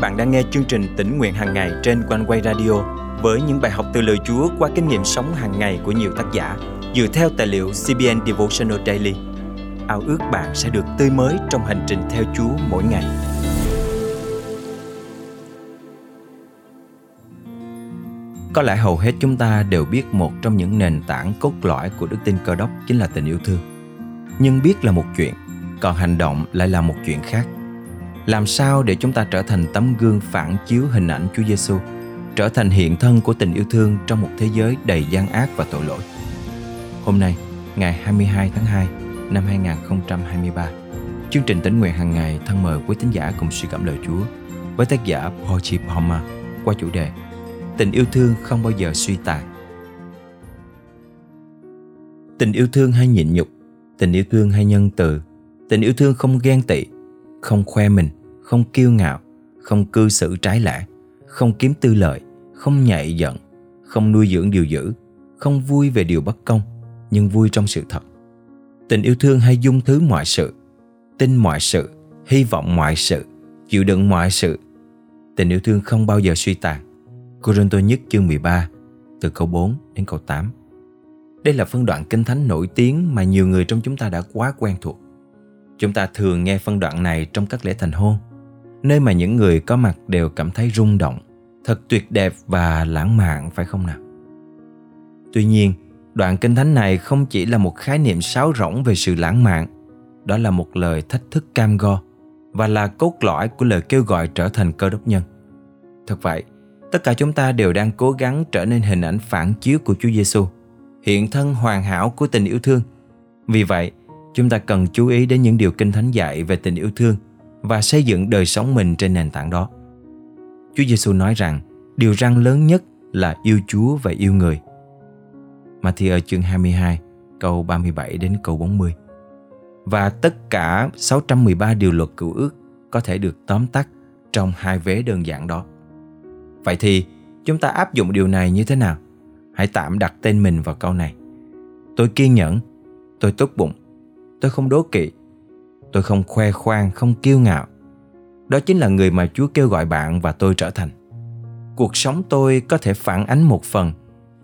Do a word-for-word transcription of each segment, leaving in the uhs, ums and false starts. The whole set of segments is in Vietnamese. bạn đang nghe chương trình Tỉnh Nguyện Hàng Ngày trên One Way Radio với những bài học từ lời Chúa qua kinh nghiệm sống hàng ngày của nhiều tác giả dựa theo tài liệu xê bê en Devotional Daily. Ao ước bạn sẽ được tươi mới trong hành trình theo Chúa mỗi ngày. Có lẽ hầu hết chúng ta đều biết một trong những nền tảng cốt lõi của đức tin Cơ Đốc chính là tình yêu thương. Nhưng biết là một chuyện, còn hành động lại là một chuyện khác. Làm sao để chúng ta trở thành tấm gương phản chiếu hình ảnh Chúa Giêsu, trở thành hiện thân của tình yêu thương trong một thế giới đầy gian ác và tội lỗi? Hôm nay, ngày hai mươi hai tháng hai năm hai nghìn không trăm hai mươi ba, chương trình Tỉnh Nguyện Hàng Ngày thân mời quý thính giả cùng suy cảm lời Chúa với tác giả Pochi Poma qua chủ đề Tình yêu thương không bao giờ suy tàn. Tình yêu thương hay nhịn nhục, tình yêu thương hay nhân từ, tình yêu thương không ghen tị, không khoe mình, không kiêu ngạo, không cư xử trái lẽ, không kiếm tư lợi, không nhạy giận, không nuôi dưỡng điều dữ, không vui về điều bất công, nhưng vui trong sự thật. Tình yêu thương hay dung thứ mọi sự, tin mọi sự, hy vọng mọi sự, chịu đựng mọi sự. Tình yêu thương không bao giờ suy tàn. Cô-rinh-tô nhất chương mười ba, từ câu bốn đến câu tám. Đây là phân đoạn Kinh Thánh nổi tiếng mà nhiều người trong chúng ta đã quá quen thuộc. Chúng ta thường nghe phân đoạn này trong các lễ thành hôn, nơi mà những người có mặt đều cảm thấy rung động, thật tuyệt đẹp và lãng mạn, phải không nào? Tuy nhiên, đoạn Kinh Thánh này không chỉ là một khái niệm sáo rỗng về sự lãng mạn, đó là một lời thách thức cam go và là cốt lõi của lời kêu gọi trở thành Cơ Đốc nhân. Thật vậy, tất cả chúng ta đều đang cố gắng trở nên hình ảnh phản chiếu của Chúa Giêsu, hiện thân hoàn hảo của tình yêu thương. Vì vậy, chúng ta cần chú ý đến những điều Kinh Thánh dạy về tình yêu thương và xây dựng đời sống mình trên nền tảng đó. Chúa Giêsu nói rằng điều răn lớn nhất là yêu Chúa và yêu người. Ma-thi-ơ chương hai mươi hai, câu ba mươi bảy đến câu bốn mươi. Và tất cả sáu trăm mười ba điều luật cựu ước có thể được tóm tắt trong hai vế đơn giản đó. Vậy thì chúng ta áp dụng điều này như thế nào? Hãy tạm đặt tên mình vào câu này. Tôi kiên nhẫn, tôi tốt bụng, tôi không đố kỵ, tôi không khoe khoang, không kiêu ngạo. Đó chính là người mà Chúa kêu gọi bạn và tôi trở thành. Cuộc sống tôi có thể phản ánh một phần,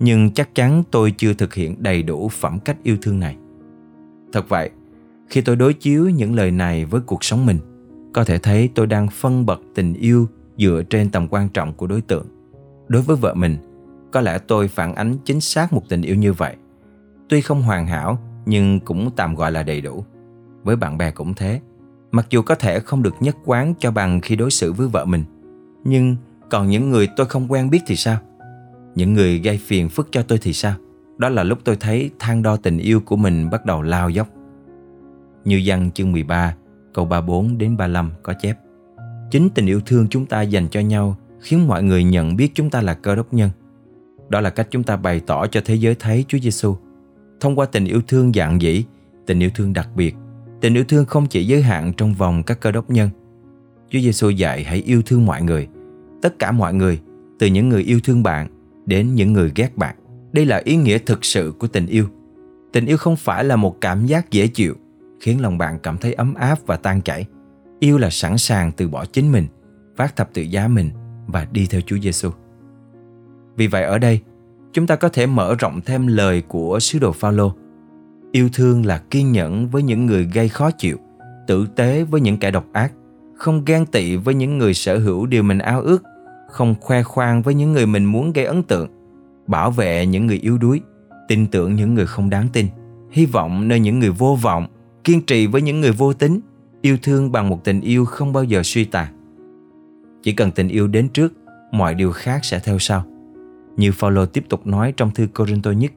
nhưng chắc chắn tôi chưa thực hiện đầy đủ phẩm cách yêu thương này. Thật vậy, khi tôi đối chiếu những lời này với cuộc sống mình, có thể thấy tôi đang phân bậc tình yêu dựa trên tầm quan trọng của đối tượng. Đối với vợ mình, có lẽ tôi phản ánh chính xác một tình yêu như vậy. Tuy không hoàn hảo, nhưng cũng tạm gọi là đầy đủ. Với bạn bè cũng thế. Mặc dù có thể không được nhất quán cho bằng khi đối xử với vợ mình, nhưng còn những người tôi không quen biết thì sao? Những người gây phiền phức cho tôi thì sao? Đó là lúc tôi thấy thang đo tình yêu của mình bắt đầu lao dốc. Như Giăng chương mười ba, câu ba mươi bốn đến ba mươi lăm có chép: chính tình yêu thương chúng ta dành cho nhau khiến mọi người nhận biết chúng ta là Cơ Đốc nhân. Đó là cách chúng ta bày tỏ cho thế giới thấy Chúa Giêsu. Thông qua tình yêu thương giản dị, tình yêu thương đặc biệt, tình yêu thương không chỉ giới hạn trong vòng các Cơ Đốc nhân. Chúa Giêsu dạy hãy yêu thương mọi người, tất cả mọi người, từ những người yêu thương bạn đến những người ghét bạn. Đây là ý nghĩa thực sự của tình yêu. Tình yêu không phải là một cảm giác dễ chịu, khiến lòng bạn cảm thấy ấm áp và tan chảy. Yêu là sẵn sàng từ bỏ chính mình, vác thập tự giá mình và đi theo Chúa Giêsu. Vì vậy ở đây, chúng ta có thể mở rộng thêm lời của sứ đồ Phao-lô. Yêu thương là kiên nhẫn với những người gây khó chịu, tử tế với những kẻ độc ác, không ghen tị với những người sở hữu điều mình ao ước, không khoe khoang với những người mình muốn gây ấn tượng, bảo vệ những người yếu đuối, tin tưởng những người không đáng tin, hy vọng nơi những người vô vọng, kiên trì với những người vô tín, yêu thương bằng một tình yêu không bao giờ suy tàn. Chỉ cần tình yêu đến trước, mọi điều khác sẽ theo sau. Như Phao-lô tiếp tục nói trong thư Cô-rinh-tô nhất,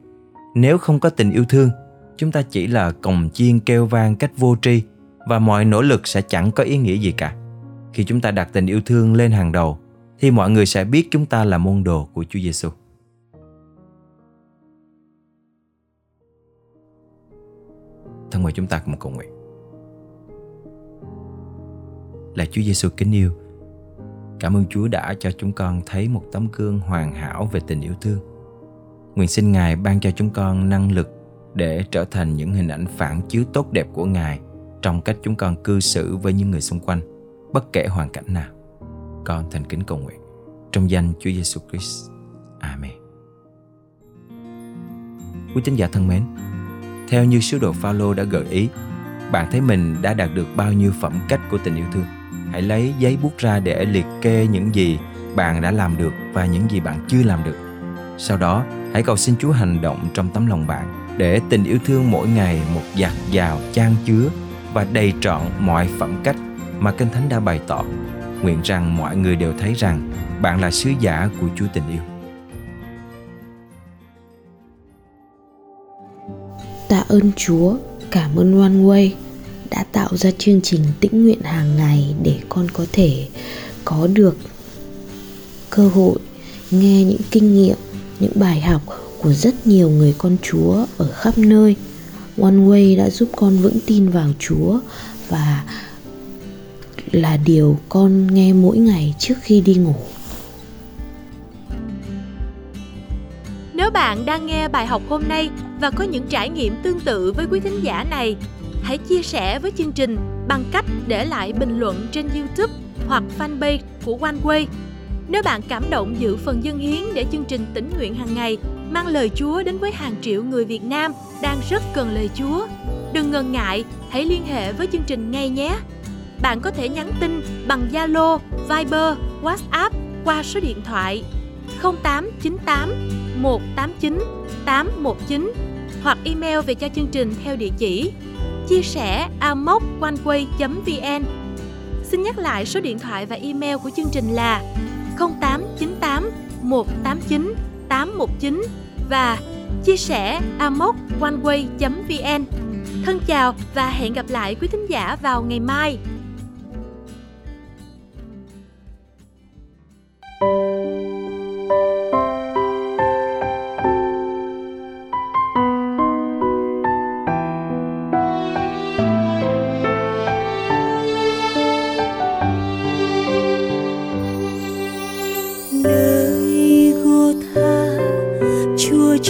nếu không có tình yêu thương, chúng ta chỉ là cồng chiên kêu vang cách vô tri và mọi nỗ lực sẽ chẳng có ý nghĩa gì cả. Khi chúng ta đặt tình yêu thương lên hàng đầu, thì mọi người sẽ biết chúng ta là môn đồ của Chúa Giêsu. Thân mời chúng ta cùng cầu nguyện. Là Chúa Giêsu kính yêu, cảm ơn Chúa đã cho chúng con thấy một tấm gương hoàn hảo về tình yêu thương. Nguyện xin Ngài ban cho chúng con năng lực để trở thành những hình ảnh phản chiếu tốt đẹp của Ngài trong cách chúng con cư xử với những người xung quanh, bất kể hoàn cảnh nào. con thành kính cầu nguyện trong danh Chúa Giêsu Christ. Amen. Quý tín giả thân mến, theo như sứ đồ Phao-lô đã gợi ý, bạn thấy mình đã đạt được bao nhiêu phẩm cách của tình yêu thương? Hãy lấy giấy bút ra để liệt kê những gì bạn đã làm được và những gì bạn chưa làm được. Sau đó, hãy cầu xin Chúa hành động trong tấm lòng bạn để tình yêu thương mỗi ngày một dạt dào chan chứa và đầy trọn mọi phẩm cách mà Kinh Thánh đã bày tỏ. Nguyện rằng mọi người đều thấy rằng bạn là sứ giả của Chúa tình yêu. Tạ ơn Chúa, cảm ơn One Way đã tạo ra chương trình tĩnh nguyện hàng ngày để con có thể có được cơ hội nghe những kinh nghiệm, những bài học của rất nhiều người con Chúa ở khắp nơi. One Way đã giúp con vững tin vào Chúa và là điều con nghe mỗi ngày trước khi đi ngủ. Nếu bạn đang nghe bài học hôm nay và có những trải nghiệm tương tự với quý thính giả này, hãy chia sẻ với chương trình bằng cách để lại bình luận trên YouTube hoặc fanpage của One Way. Nếu bạn cảm động giữ phần dâng hiến để chương trình tĩnh nguyện hàng ngày mang lời Chúa đến với hàng triệu người Việt Nam đang rất cần lời Chúa, đừng ngần ngại, hãy liên hệ với chương trình ngay nhé. Bạn có thể nhắn tin bằng Zalo, Viber, WhatsApp qua số điện thoại không tám chín tám một tám chín tám một chín hoặc email về cho chương trình theo địa chỉ chia sẻ a m o c o n e w a y chấm v n. Xin nhắc lại số điện thoại và email của chương trình là không tám chín tám một tám chín tám một chín và chia sẻ a m o c o n e w a y chấm v n. Thân chào và hẹn gặp lại quý thính giả vào ngày mai.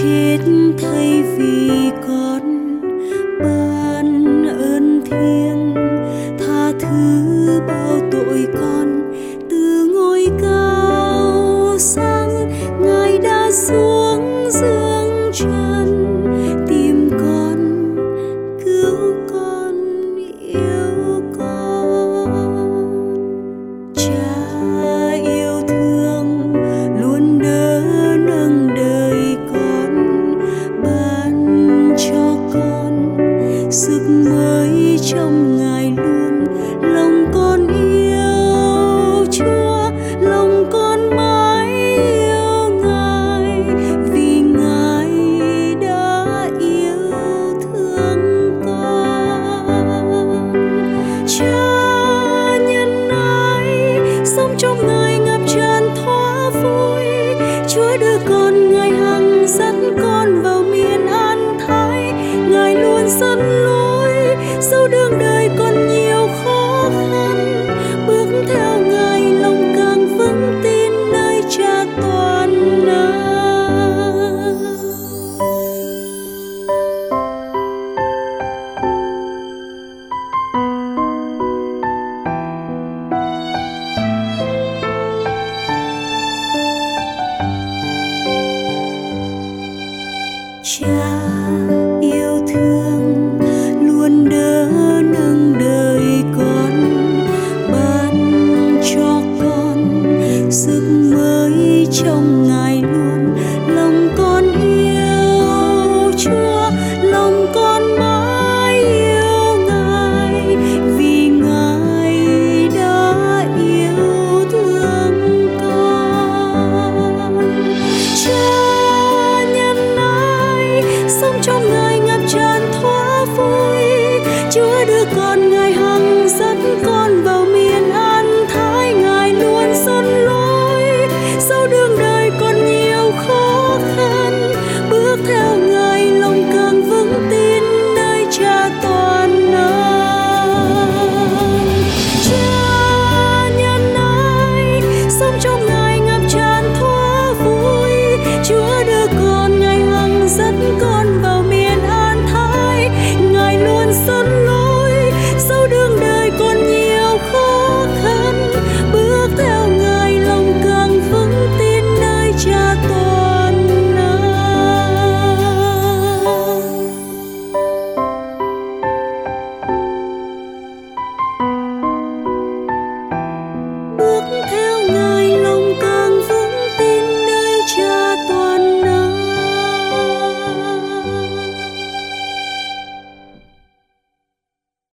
Chết thay vì con, ban ơn thiêng tha thứ bao tội con. Từ ngôi cao sang Ngài đã xuống dương trần tìm con, cứu con, yêu con. Cha yêu thương luôn đỡ nâng đời cho con, sức mới trong Ngài luôn. Lòng con yêu Chúa, lòng con mãi yêu Ngài, vì Ngài đã yêu thương con. Cha nhân ái, sống trong Ngài ngập tràn thỏa vui. Chúa đưa con, Ngài hằng dẫn con vào miền an. Hãy luôn sống